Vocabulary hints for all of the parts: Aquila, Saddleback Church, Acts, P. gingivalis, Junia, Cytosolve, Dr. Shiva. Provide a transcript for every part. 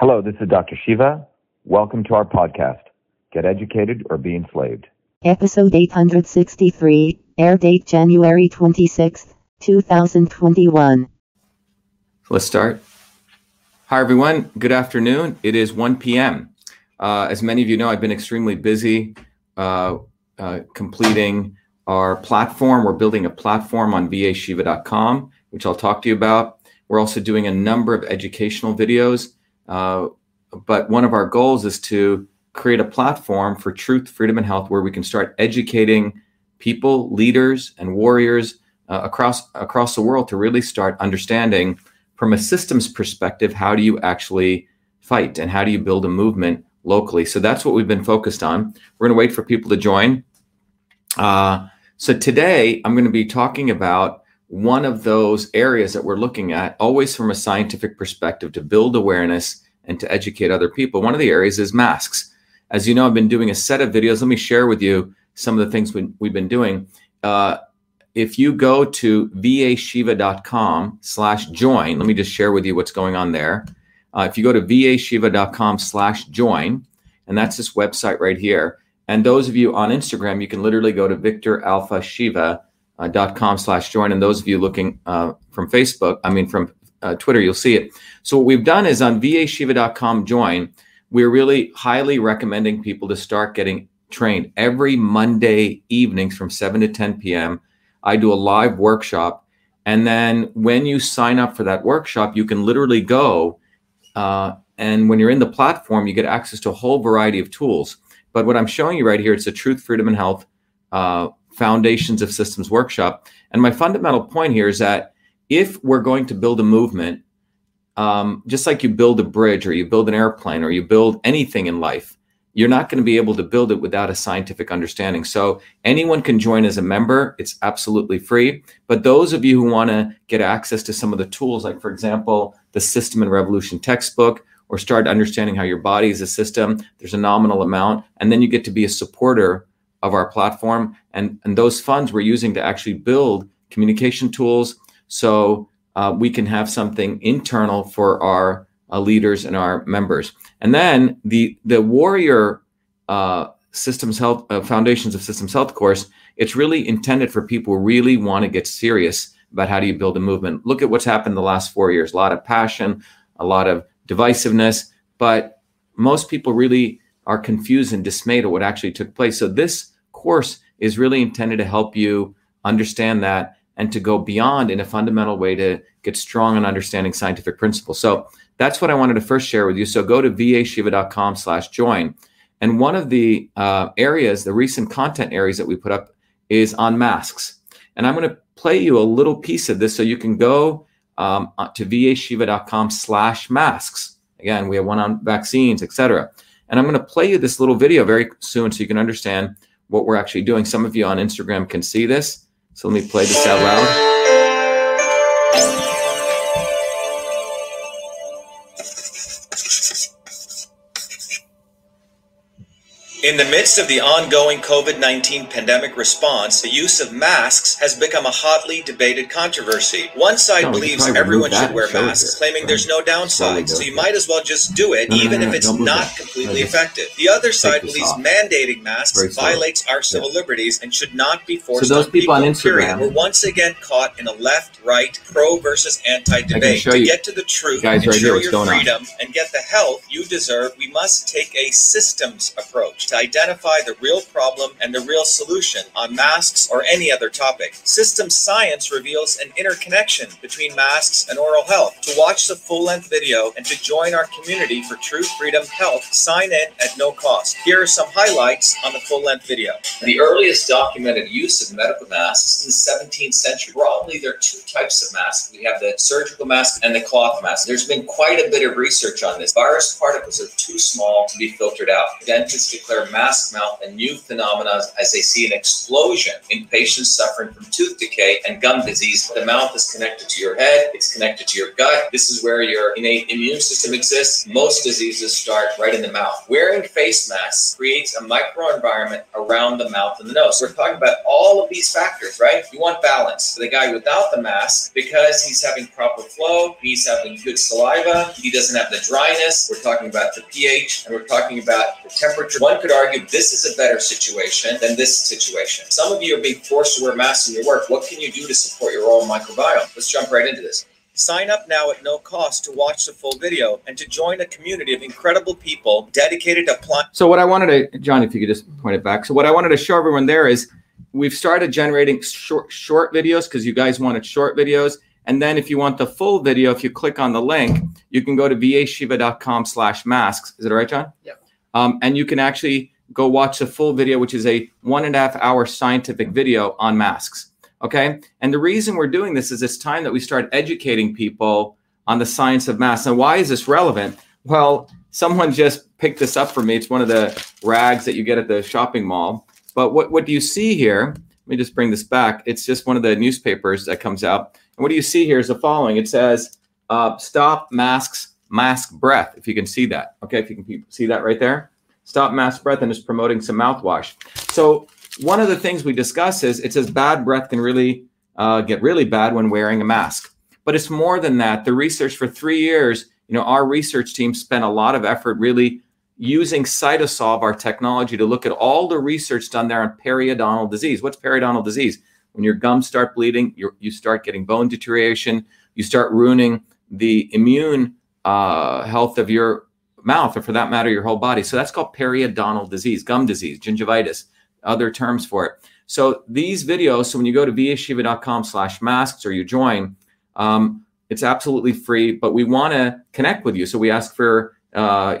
Hello, this is Dr. Shiva. Welcome to our podcast, Get Educated or Be Enslaved. Episode 863, air date January 26th, 2021. Let's start. Hi, everyone. Good afternoon. It is 1 p.m. As many of you know, I've been extremely busy completing our platform. We're building a platform on vashiva.com, which I'll talk to you about. We're also doing a number of educational videos. But one of our goals is to create a platform for truth, freedom, and health where we can start educating people, leaders, and warriors across the world to really start understanding from a systems perspective, how do you actually fight and how do you build a movement locally? So that's what we've been focused on. We're going to wait for people to join. So today I'm going to be talking about one of those areas that we're looking at always from a scientific perspective to build awareness and to educate other people. One of the areas is masks. As you know, I've been doing a set of videos. Let me share with you some of the things we've been doing. If you go to vashiva.com/join, let me just share with you what's going on there. If you go to vashiva.com/join, and that's this website right here. And those of you on Instagram, you can literally go to victoralphashiva.com/join, and those of you looking from Facebook, from Twitter, you'll see it. So what we've done is on vashiva.com/join, we're really highly recommending people to start getting trained. Every Monday evenings from 7 to 10 p.m., I do a live workshop, and then when you sign up for that workshop, you can literally go, and when you're in the platform, you get access to a whole variety of tools. But what I'm showing you right here, it's the Truth, Freedom, and Health Foundations of Systems workshop. And my fundamental point here is that if we're going to build a movement, just like you build a bridge or you build an airplane or you build anything in life, you're not going to be able to build it without a scientific understanding. So anyone can join as a member. It's absolutely free. But those of you who want to get access to some of the tools, like, for example, the System and Revolution textbook, or start understanding how your body is a system, there's a nominal amount. And then you get to be a supporter of our platform, and those funds we're using to actually build communication tools so we can have something internal for our leaders and our members. And then the Warrior Systems Health Foundations of Systems Health course, it's really intended for people who really want to get serious about how do you build a movement. Look at what's happened the last 4 years, a lot of passion, a lot of divisiveness, but most people really are confused and dismayed at what actually took place. So this course is really intended to help you understand that and to go beyond in a fundamental way to get strong in understanding scientific principles. So that's what I wanted to first share with you. So go to vashiva.com/join. And one of the areas, the recent content areas that we put up is on masks. And I'm going to play you a little piece of this so you can go to vashiva.com/masks. Again, we have one on vaccines, etc. And I'm going to play you this little video very soon so you can understand what we're actually doing. Some of you on Instagram can see this. So let me play this out loud. In the midst of the ongoing COVID-19 pandemic response, the use of masks has become a hotly debated controversy. One side believes everyone should wear masks, claiming there's no downside, so you might as well just do it, even if it's not completely effective. The other side believes mandating masks violates our civil liberties and should not be forced on people. So those people on Instagram were once again caught in a left-right, pro versus anti-debate. To get to the truth, ensure your freedom, and get the health you deserve, we must take a systems approach to identify the real problem and the real solution on masks or any other topic. System science reveals an interconnection between masks and oral health. To watch the full-length video and to join our community for Truth, Freedom, Health, sign in at no cost. Here are some highlights on the full-length video. The earliest documented use of medical masks is in the 17th century. Broadly, there are two types of masks. We have the surgical mask and the cloth mask. There's been quite a bit of research on this. Virus particles are too small to be filtered out. Dentists declare or mask mouth and new phenomena as they see an explosion in patients suffering from tooth decay and gum disease. The mouth is connected to your head, it's connected to your gut. This is where your innate immune system exists. Most diseases start right in the mouth. Wearing face masks creates a microenvironment around the mouth and the nose. We're talking about all of these factors, right? You want balance. The guy without the mask, because he's having proper flow, he's having good saliva, he doesn't have the dryness. We're talking about the pH and we're talking about the temperature. One could argue this is a better situation than this situation. Some of you are being forced to wear masks in your work. What can you do to support your oral microbiome? Let's jump right into this. Sign up now at no cost to watch the full video and to join a community of incredible people dedicated to applying. So what I wanted to, John, if you could just point it back. So what I wanted to show everyone there is we've started generating short videos because you guys wanted short videos. And then if you want the full video, if you click on the link, you can go to vashiva.com/masks. Is it all right, John? Yeah. And you can actually go watch the full video, which is a 1.5 hour scientific video on masks. Okay. And the reason we're doing this is it's time that we start educating people on the science of masks. Now, why is this relevant? Well, someone just picked this up for me. It's one of the rags that you get at the shopping mall. But what do you see here? Let me just bring this back. It's just one of the newspapers that comes out. And what do you see here is the following. It says, stop masks, mask breath, if you can see that. Okay. If you can see that right there. Stop mask breath, and it's promoting some mouthwash. So one of the things we discuss is it says bad breath can really get really bad when wearing a mask. But it's more than that. The research for 3 years, you know, our research team spent a lot of effort really using Cytosolve, our technology, to look at all the research done there on periodontal disease. What's periodontal disease? When your gums start bleeding, you start getting bone deterioration. You start ruining the immune health of your mouth, or for that matter, your whole body. So that's called periodontal disease, gum disease, gingivitis. Other terms for it. So these videos, so when you go to vashiva.com/masks or you join, it's absolutely free, but we want to connect with you. So we ask for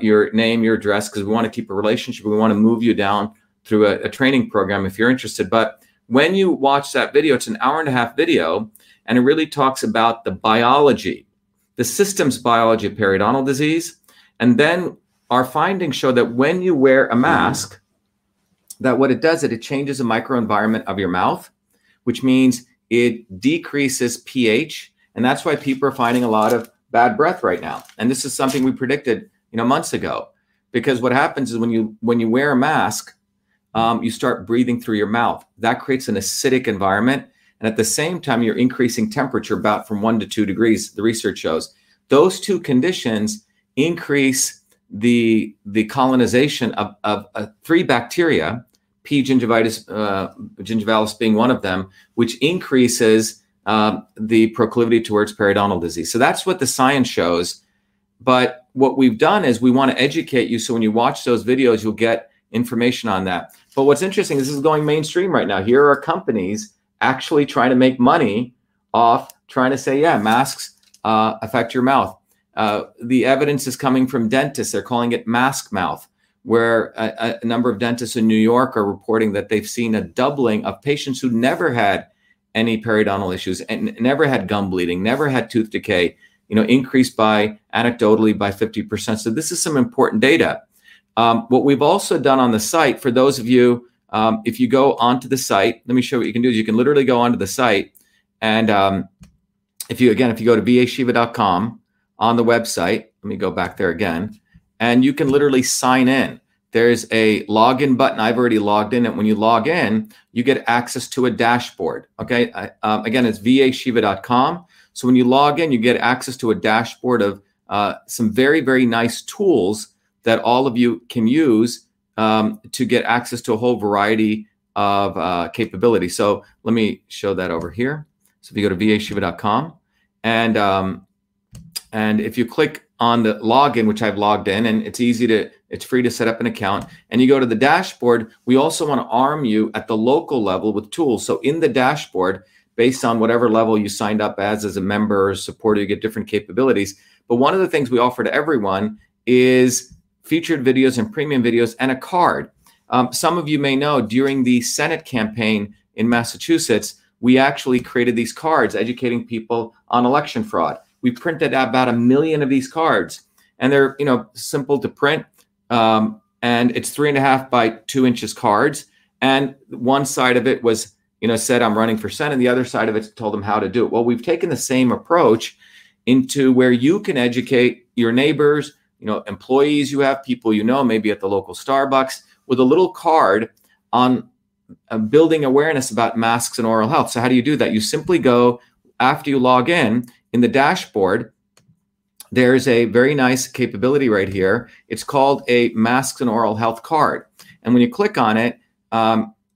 your name, your address, because we want to keep a relationship. We want to move you down through a training program if you're interested. But when you watch that video, it's an 1.5 hour video, and it really talks about the biology, the systems biology of periodontal disease. And then our findings show that when you wear a mask, that what it does is it changes the microenvironment of your mouth, which means it decreases pH. And that's why people are finding a lot of bad breath right now. And this is something we predicted, you know, months ago, because what happens is when you wear a mask, you start breathing through your mouth. That creates an acidic environment. And at the same time, you're increasing temperature about from 1 to 2 degrees, the research shows. Those two conditions increase the colonization of 3 bacteria, P. gingivitis, gingivalis being one of them, which increases the proclivity towards periodontal disease. So that's what the science shows. But what we've done is we want to educate you. So when you watch those videos, you'll get information on that. But what's interesting is this is going mainstream right now. Here are companies actually trying to make money off trying to say, yeah, masks affect your mouth. The evidence is coming from dentists. They're calling it mask mouth, where a number of dentists in New York are reporting that they've seen a doubling of patients who never had any periodontal issues and never had gum bleeding, never had tooth decay, you know, increased by anecdotally by 50%. So this is some important data. What we've also done on the site, for those of you, if you go onto the site, let me show you what you can do. Is you can literally go onto the site. And if you go to vashiva.com on the website, let me go back there again. And you can literally sign in. There's a login button. I've already logged in. And when you log in, you get access to a dashboard. Okay. Again, it's vashiva.com. So when you log in, you get access to a dashboard of some very, very nice tools that all of you can use to get access to a whole variety of capabilities. So let me show that over here. So if you go to vashiva.com and if you click on the login, which I've logged in, and it's free to set up an account, and you go to the dashboard, we also want to arm you at the local level with tools. So in the dashboard, based on whatever level you signed up as a member or supporter, you get different capabilities. But one of the things we offer to everyone is featured videos and premium videos and a card. Some of you may know during the Senate campaign in Massachusetts, we actually created these cards educating people on election fraud. We printed about 1 million of these cards, and they're, you know, simple to print. and it's 3.5 by 2 inches cards. And one side of it was, you know, said I'm running for Senate, and the other side of it told them how to do it. Well, we've taken the same approach into where you can educate your neighbors, you know, employees you have, people you know, maybe at the local Starbucks, with a little card on building awareness about masks and oral health. So how do you do that? You simply go, after you log in the dashboard, there's a very nice capability right here. It's called a masks and oral health card. And when you click on it,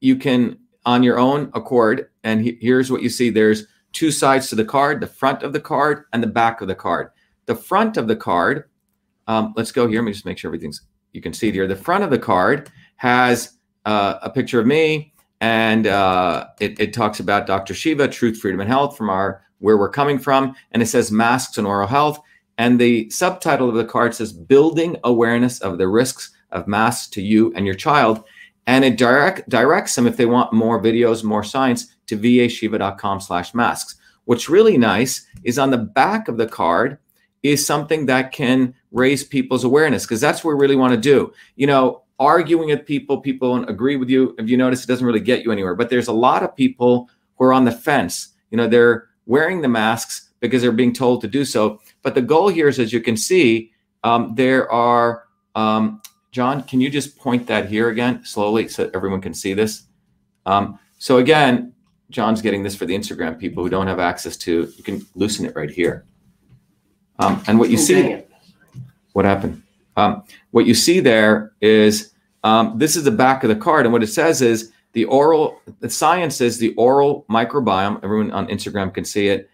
you can, on your own accord, and here's what you see. There's two sides to the card, the front of the card and the back of the card. The front of the card, let's go here. Let me just make sure everything's, you can see it here. The front of the card has a picture of me, and it talks about Dr. Shiva, Truth, Freedom, and Health, from where we're coming from. And it says masks and oral health. And the subtitle of the card says building awareness of the risks of masks to you and your child. And it directs them, if they want more videos, more science, to vashiva.com/masks. What's really nice is on the back of the card is something that can raise people's awareness, because that's what we really want to do. You know, arguing with people, people don't agree with you. If you notice, it doesn't really get you anywhere. But there's a lot of people who are on the fence. You know, they're wearing the masks because they're being told to do so. But the goal here is, as you can see, there are... John, can you just point that here again slowly so everyone can see this? So again, John's getting this for the Instagram people who don't have access to, you can loosen it right here. And what you see, what happened? What you see there is, this is the back of the card. And what it says is the science is the oral microbiome, everyone on Instagram can see it,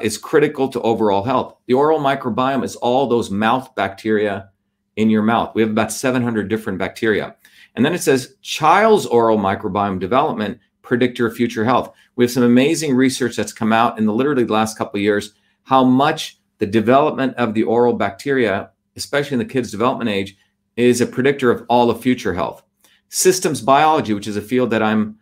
is critical to overall health. The oral microbiome is all those mouth bacteria in your mouth. We have about 700 different bacteria. And then it says child's oral microbiome development, predictor of future health. We have some amazing research that's come out in the literally the last couple of years, how much the development of the oral bacteria, especially in the kids' development age, is a predictor of all of future health. Systems biology, which is a field that I'm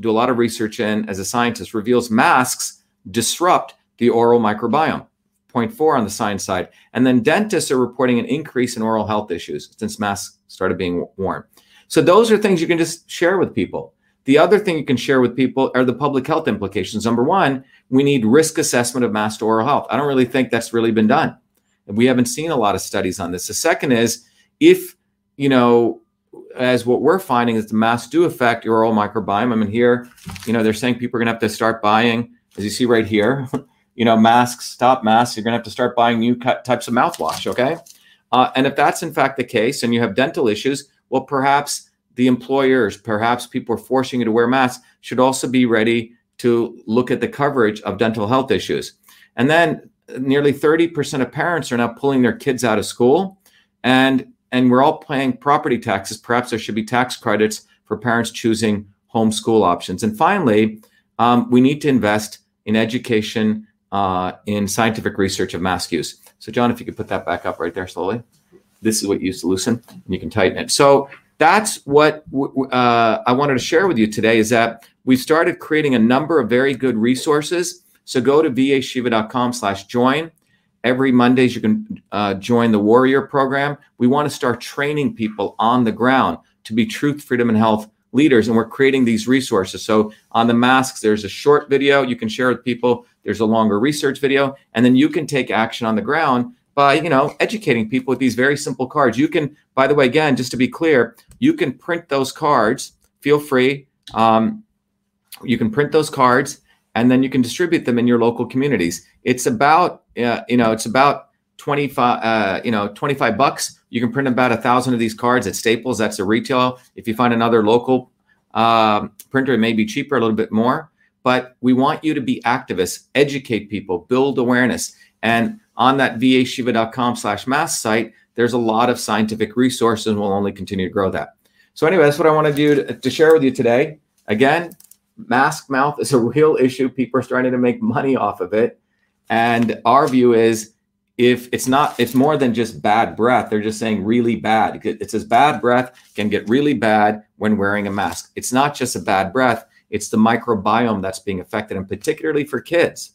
do a lot of research in as a scientist, reveals masks disrupt the oral microbiome. 0.4 on the science side. And then dentists are reporting an increase in oral health issues since masks started being worn. So those are things you can just share with people. The other thing you can share with people are the public health implications. Number one, we need risk assessment of mass to oral health. I don't really think that's really been done. And we haven't seen a lot of studies on this. The second is, if, you know, as what we're finding is the masks do affect your oral microbiome. I mean, here, you know, they're saying people are going to have to start buying, as you see right here, you know, masks, stop masks. You're going to have to start buying new types of mouthwash, okay? And if that's in fact the case and you have dental issues, well, perhaps the employers, perhaps people are forcing you to wear masks should also be ready to look at the coverage of dental health issues. And then nearly 30% of parents are now pulling their kids out of school, and we're all paying property taxes. Perhaps there should be tax credits for parents choosing homeschool options. And finally, we need to invest in education, in scientific research of mask use. So John, if you could put that back up right there slowly. This is what you used to loosen, and you can tighten it. So that's what I wanted to share with you today, is that we've started creating a number of very good resources. So go to vashiva.com/join. Every Mondays you can join the Warrior Program. We want to start training people on the ground to be truth, freedom, and health leaders, and we're creating these resources. So on the masks, there's a short video you can share with people. There's a longer research video, and then you can take action on the ground by, you know, educating people with these very simple cards. You can, by the way, again, just to be clear, you can print those cards, feel free. You can print those cards, and then you can distribute them in your local communities. It's about, you know, it's about 25 bucks. You can print about 1,000 of these cards at Staples. That's a retail. If you find another local printer, it may be cheaper, a little bit more. But we want you to be activists, educate people, build awareness. And on that vashiva.com/mask site, there's a lot of scientific resources, and we'll only continue to grow that. So anyway, that's what I want to do to share with you today. Again, mask mouth is a real issue. People are starting to make money off of it. And our view is, if it's not, it's more than just bad breath. They're just saying really bad. It says bad breath can get really bad when wearing a mask. It's not just a bad breath. It's the microbiome that's being affected, and particularly for kids.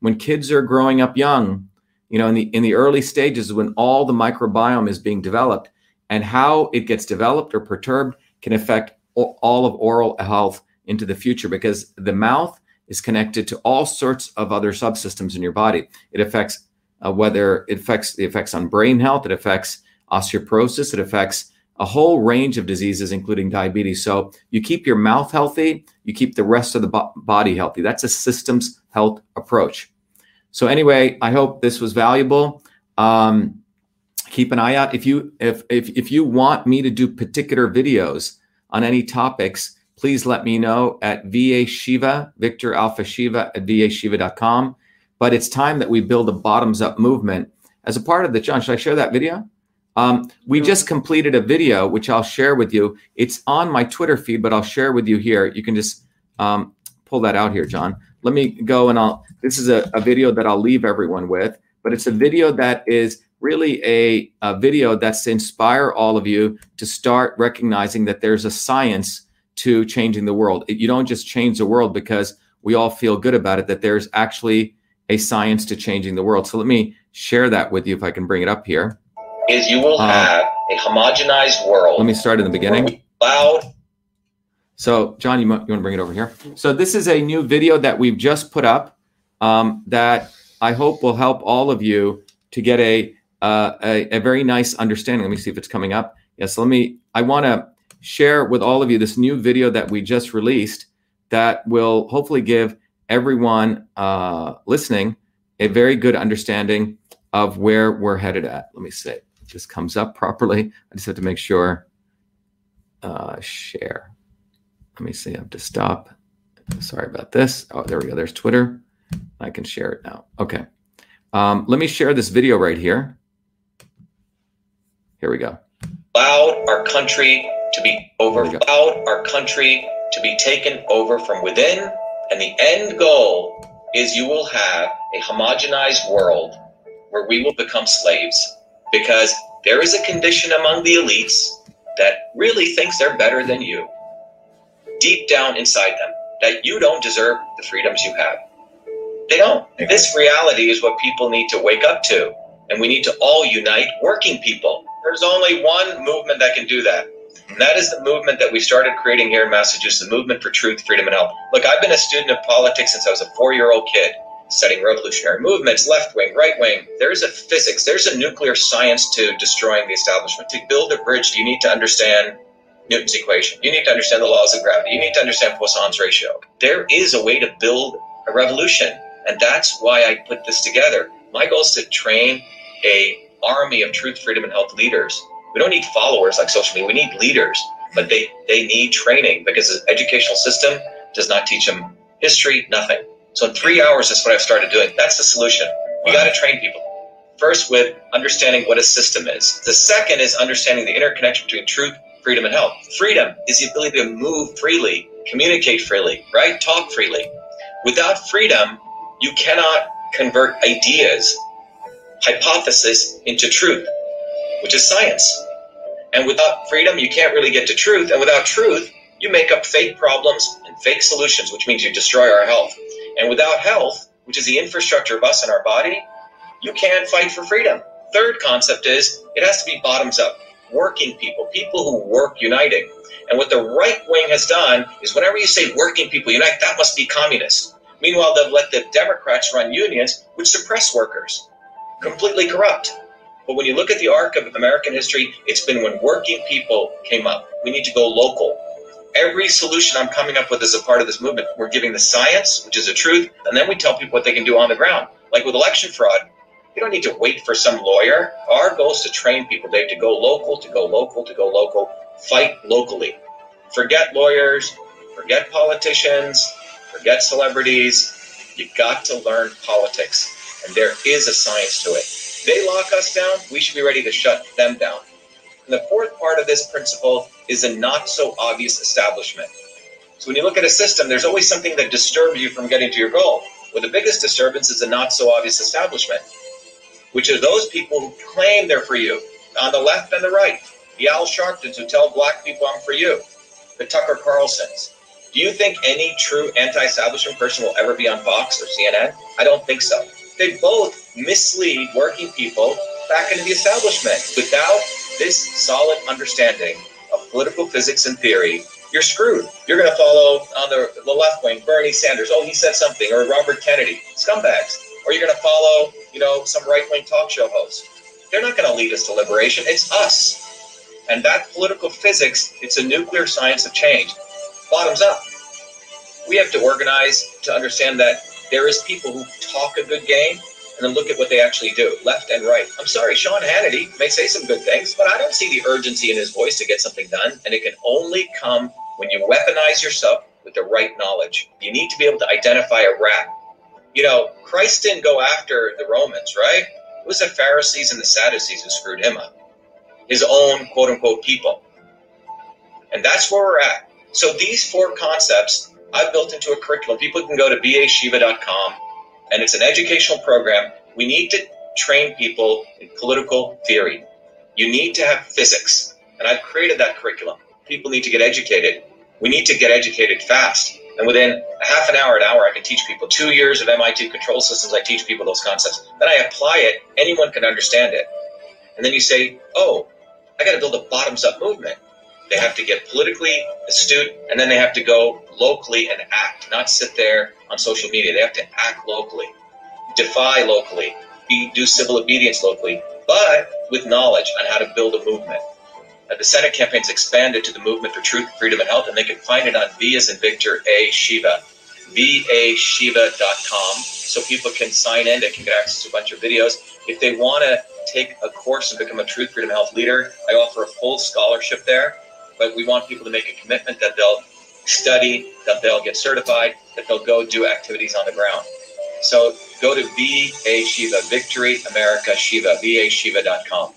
When kids are growing up young, you know, in the early stages, when all the microbiome is being developed, and how it gets developed or perturbed can affect all of oral health into the future, because the mouth is connected to all sorts of other subsystems in your body. It affects the effects on brain health, it affects osteoporosis, it affects a whole range of diseases, including diabetes. So you keep your mouth healthy, you keep the rest of the body healthy. That's a systems health approach. So anyway, I hope this was valuable. Keep an eye out. If you want me to do particular videos on any topics, please let me know at VAShiva, Victor Alpha Shiva at VAShiva.com. But it's time that we build a bottoms-up movement as a part of the, John, should I share that video? We just completed a video, which I'll share with you. It's on my Twitter feed, but I'll share with you here. You can just pull that out here, John. Let me go and this is a video that I'll leave everyone with, but it's a video that is really a video that's to inspire all of you to start recognizing that there's a science to changing the world. You don't just change the world because we all feel good about it, that there's actually a science to changing the world. So let me share that with you if I can bring it up here. Is you will have a homogenized world. Let me start in the beginning. Loud. So, John, you want to bring it over here? So this is a new video that we've just put up that I hope will help all of you to get a very nice understanding. Let me see if it's coming up. Yes, I want to share with all of you this new video that we just released that will hopefully give everyone listening a very good understanding of where we're headed at. Let me see. This comes up properly. I just have to make sure. Share. Let me see. I have to stop. Sorry about this. Oh, there we go. There's Twitter. I can share it now. Okay. Let me share this video right here. Here we go. Allowed our country to be over. Allowed our country to be taken over from within. And the end goal is you will have a homogenized world where we will become slaves, because there is a condition among the elites that really thinks they're better than you, deep down inside them, that you don't deserve the freedoms you have. They don't. This reality is what people need to wake up to, and we need to all unite working people. There's only one movement that can do that, and that is the movement that we started creating here in Massachusetts, the Movement for Truth, Freedom, and Health. Look, I've been a student of politics since I was a four-year-old kid, studying revolutionary movements, left wing, right wing. There's a physics, there's a nuclear science to destroying the establishment. To build a bridge, you need to understand Newton's equation. You need to understand the laws of gravity. You need to understand Poisson's ratio. There is a way to build a revolution. And that's why I put this together. My goal is to train a army of truth, freedom, and health leaders. We don't need followers like social media. We need leaders, but they need training, because the educational system does not teach them history, nothing. So in 3 hours, that's what I've started doing. That's the solution. We got to train people. First, with understanding what a system is. The second is understanding the interconnection between truth, freedom, and health. Freedom is the ability to move freely, communicate freely, right? Talk freely. Without freedom, you cannot convert ideas, hypothesis, into truth, which is science. And without freedom, you can't really get to truth. And without truth, you make up fake problems and fake solutions, which means you destroy our health. And without health, which is the infrastructure of us and our body, you can't fight for freedom. Third concept is it has to be bottoms up, working people, people who work uniting. And what the right wing has done is whenever you say working people unite, that must be communist. Meanwhile, they've let the Democrats run unions, which suppress workers, completely corrupt. But when you look at the arc of American history, it's been when working people came up. We need to go local. Every solution I'm coming up with is a part of this movement. We're giving the science, which is the truth, and then we tell people what they can do on the ground. Like with election fraud, you don't need to wait for some lawyer. Our goal is to train people, Dave, to go local, to go local, to go local, fight locally. Forget lawyers, forget politicians, forget celebrities. You've got to learn politics, and there is a science to it. They lock us down, we should be ready to shut them down. And the fourth part of this principle is a not-so-obvious establishment. So when you look at a system, there's always something that disturbs you from getting to your goal. Well, the biggest disturbance is a not-so-obvious establishment, which are those people who claim they're for you, on the left and the right. The Al Sharptons who tell black people I'm for you. The Tucker Carlsons. Do you think any true anti-establishment person will ever be on Fox or CNN? I don't think so. They both mislead working people back into the establishment. Without this solid understanding of political physics and theory, you're screwed. You're going to follow on the left wing, Bernie Sanders. Oh, he said something. Or Robert Kennedy. Scumbags. Or you're going to follow, you know, some right wing talk show host. They're not going to lead us to liberation. It's us. And that political physics, it's a nuclear science of change. Bottoms up. We have to organize to understand that there is people who talk a good game and then look at what they actually do, left and right. I'm sorry, Sean Hannity may say some good things, but I don't see the urgency in his voice to get something done. And it can only come when you weaponize yourself with the right knowledge. You need to be able to identify a rat. You know, Christ didn't go after the Romans, right? It was the Pharisees and the Sadducees who screwed him up. His own, quote-unquote, people. And that's where we're at. So these four concepts I've built into a curriculum. People can go to bashiva.com, and it's an educational program. We need to train people in political theory. You need to have physics, and I've created that curriculum. People need to get educated. We need to get educated fast, and within a half an hour, I can teach people. 2 years of MIT control systems, I teach people those concepts. Then I apply it. Anyone can understand it. And then you say, oh, I got to build a bottoms-up movement. They have to get politically astute, and then they have to go locally and act, not sit there on social media. They have to act locally, defy locally, do civil obedience locally, but with knowledge on how to build a movement. The Senate campaign's expanded to the movement for truth, freedom, and health, and they can find it on V as in Victor A. Shiva, vashiva.com, so people can sign in. They can get access to a bunch of videos. If they want to take a course and become a truth, freedom, health leader, I offer a full scholarship there, but we want people to make a commitment that they'll study, that they'll get certified, that they'll go do activities on the ground. So go to VA Shiva, Victory America Shiva, vashiva.com.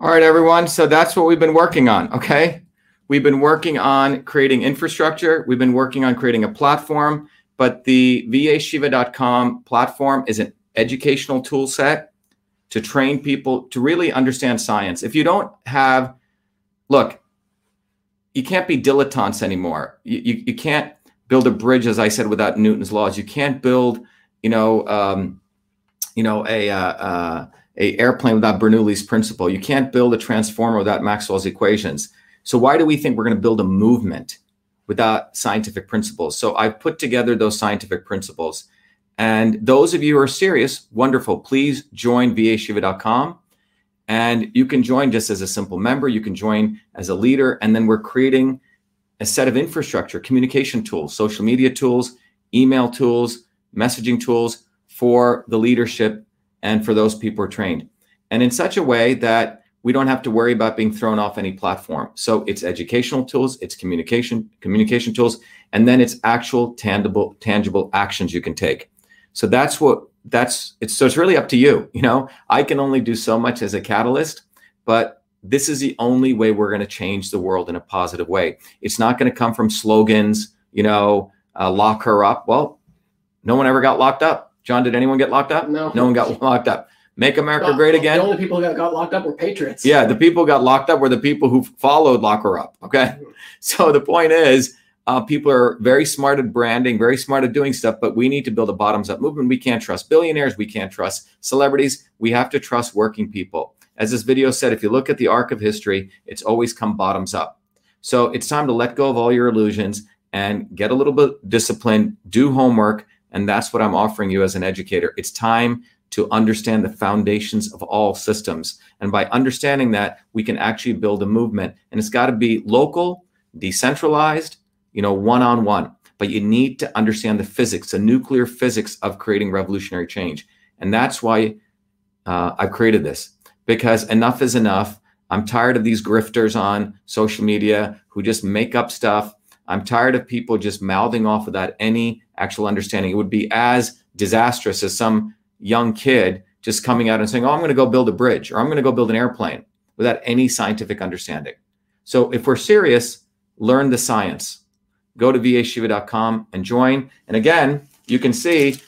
All right, everyone. So that's what we've been working on, okay? We've been working on creating infrastructure. We've been working on creating a platform, but the vashiva.com platform is an educational tool set to train people to really understand science. If you don't have, look, you can't be dilettantes anymore. You can't build a bridge, as I said, without Newton's laws. You can't build, a airplane without Bernoulli's principle. You can't build a transformer without Maxwell's equations. So why do we think we're going to build a movement without scientific principles? So I've put together those scientific principles. And those of you who are serious, wonderful. Please join vashiva.com. And you can join just as a simple member. You can join as a leader. And then we're creating a set of infrastructure, communication tools, social media tools, email tools, messaging tools for the leadership and for those people who are trained. And in such a way that we don't have to worry about being thrown off any platform. So it's educational tools, it's communication tools, and then it's actual tangible actions you can take. So it's really up to you. You know, I can only do so much as a catalyst, but this is the only way we're going to change the world in a positive way. It's not going to come from slogans, lock her up. Well, no one ever got locked up. John, did anyone get locked up? No. No one got locked up. Make America Great Again. The only people that got locked up were patriots. Yeah, the people who got locked up were the people who followed Lock Her Up, okay? So the point is, people are very smart at branding, very smart at doing stuff, but we need to build a bottoms-up movement. We can't trust billionaires. We can't trust celebrities. We have to trust working people. As this video said, if you look at the arc of history, it's always come bottoms up. So it's time to let go of all your illusions and get a little bit disciplined, do homework, and that's what I'm offering you as an educator. It's time to understand the foundations of all systems. And by understanding that, we can actually build a movement. And it's got to be local, decentralized, one-on-one. But you need to understand the physics, the nuclear physics of creating revolutionary change. And that's why I've created this, because enough is enough. I'm tired of these grifters on social media who just make up stuff. I'm tired of people just mouthing off without any actual understanding. It would be as disastrous as some young kid just coming out and saying, oh, I'm going to go build a bridge, or I'm going to go build an airplane, without any scientific understanding. So if we're serious, learn the science. Go to vashiva.com and join. And again, you can see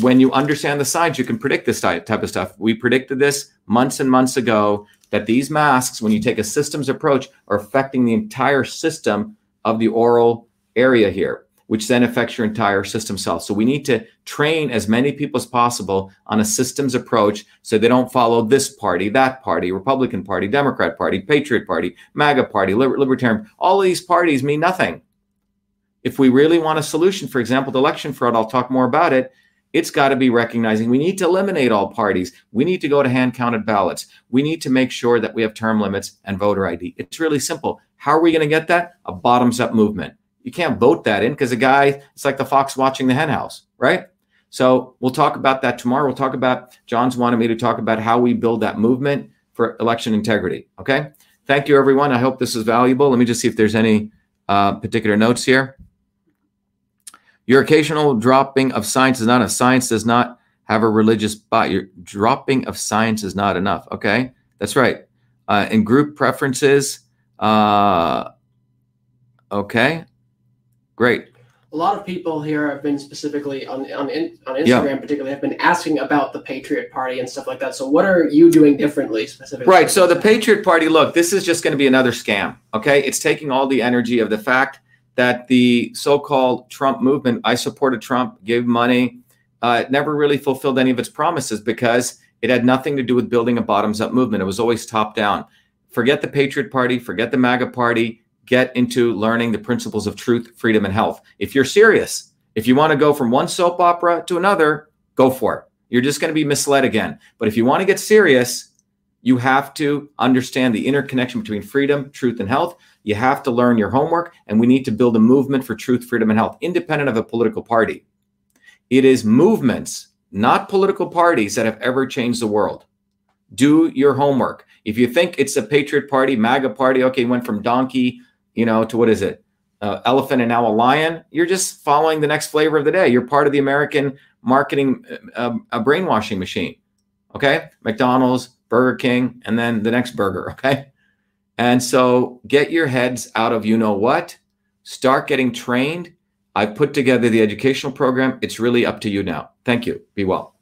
when you understand the science, you can predict this type of stuff. We predicted this months and months ago, that these masks, when you take a systems approach, are affecting the entire system of the oral area here. which then affects your entire system self. So we need to train as many people as possible on a systems approach so they don't follow this party, that party, Republican Party, Democrat Party, Patriot Party, MAGA Party, Libertarian. All of these parties mean nothing. If we really want a solution, for example, to election fraud, I'll talk more about it, it's got to be recognizing we need to eliminate all parties. We need to go to hand-counted ballots. We need to make sure that we have term limits and voter ID. It's really simple. How are we going to get that? A bottoms-up movement. You can't vote that in because a guy, it's like the fox watching the hen house, right? So we'll talk about that tomorrow. We'll talk about, John's wanted me to talk about how we build that movement for election integrity, okay? Thank you, everyone. I hope this is valuable. Let me just see if there's any particular notes here. Your occasional dropping of science is not enough. Science does not have a religious body. Your dropping of science is not enough, okay? That's right. And group preferences, okay. Great. A lot of people here have been specifically on Instagram, yeah, particularly have been asking about the Patriot Party and stuff like that. So what are you doing differently specifically? Right. So the Patriot Party, look, this is just going to be another scam. Okay. It's taking all the energy of the fact that the so-called Trump movement, I supported Trump, gave money, it never really fulfilled any of its promises because it had nothing to do with building a bottoms-up movement. It was always top-down. Forget the Patriot Party. Forget the MAGA Party. Get into learning the principles of truth, freedom, and health. If you're serious, if you want to go from one soap opera to another, go for it. You're just going to be misled again. But if you want to get serious, you have to understand the interconnection between freedom, truth, and health. You have to learn your homework, and we need to build a movement for truth, freedom, and health, independent of a political party. It is movements, not political parties, that have ever changed the world. Do your homework. If you think it's a Patriot Party, MAGA Party, okay, went from donkey, you know, to what is it, elephant and now a lion, you're just following the next flavor of the day. You're part of the American marketing brainwashing machine, okay? McDonald's, Burger King, and then the next burger, okay? And so get your heads out of you-know-what, start getting trained. I put together the educational program. It's really up to you now. Thank you. Be well.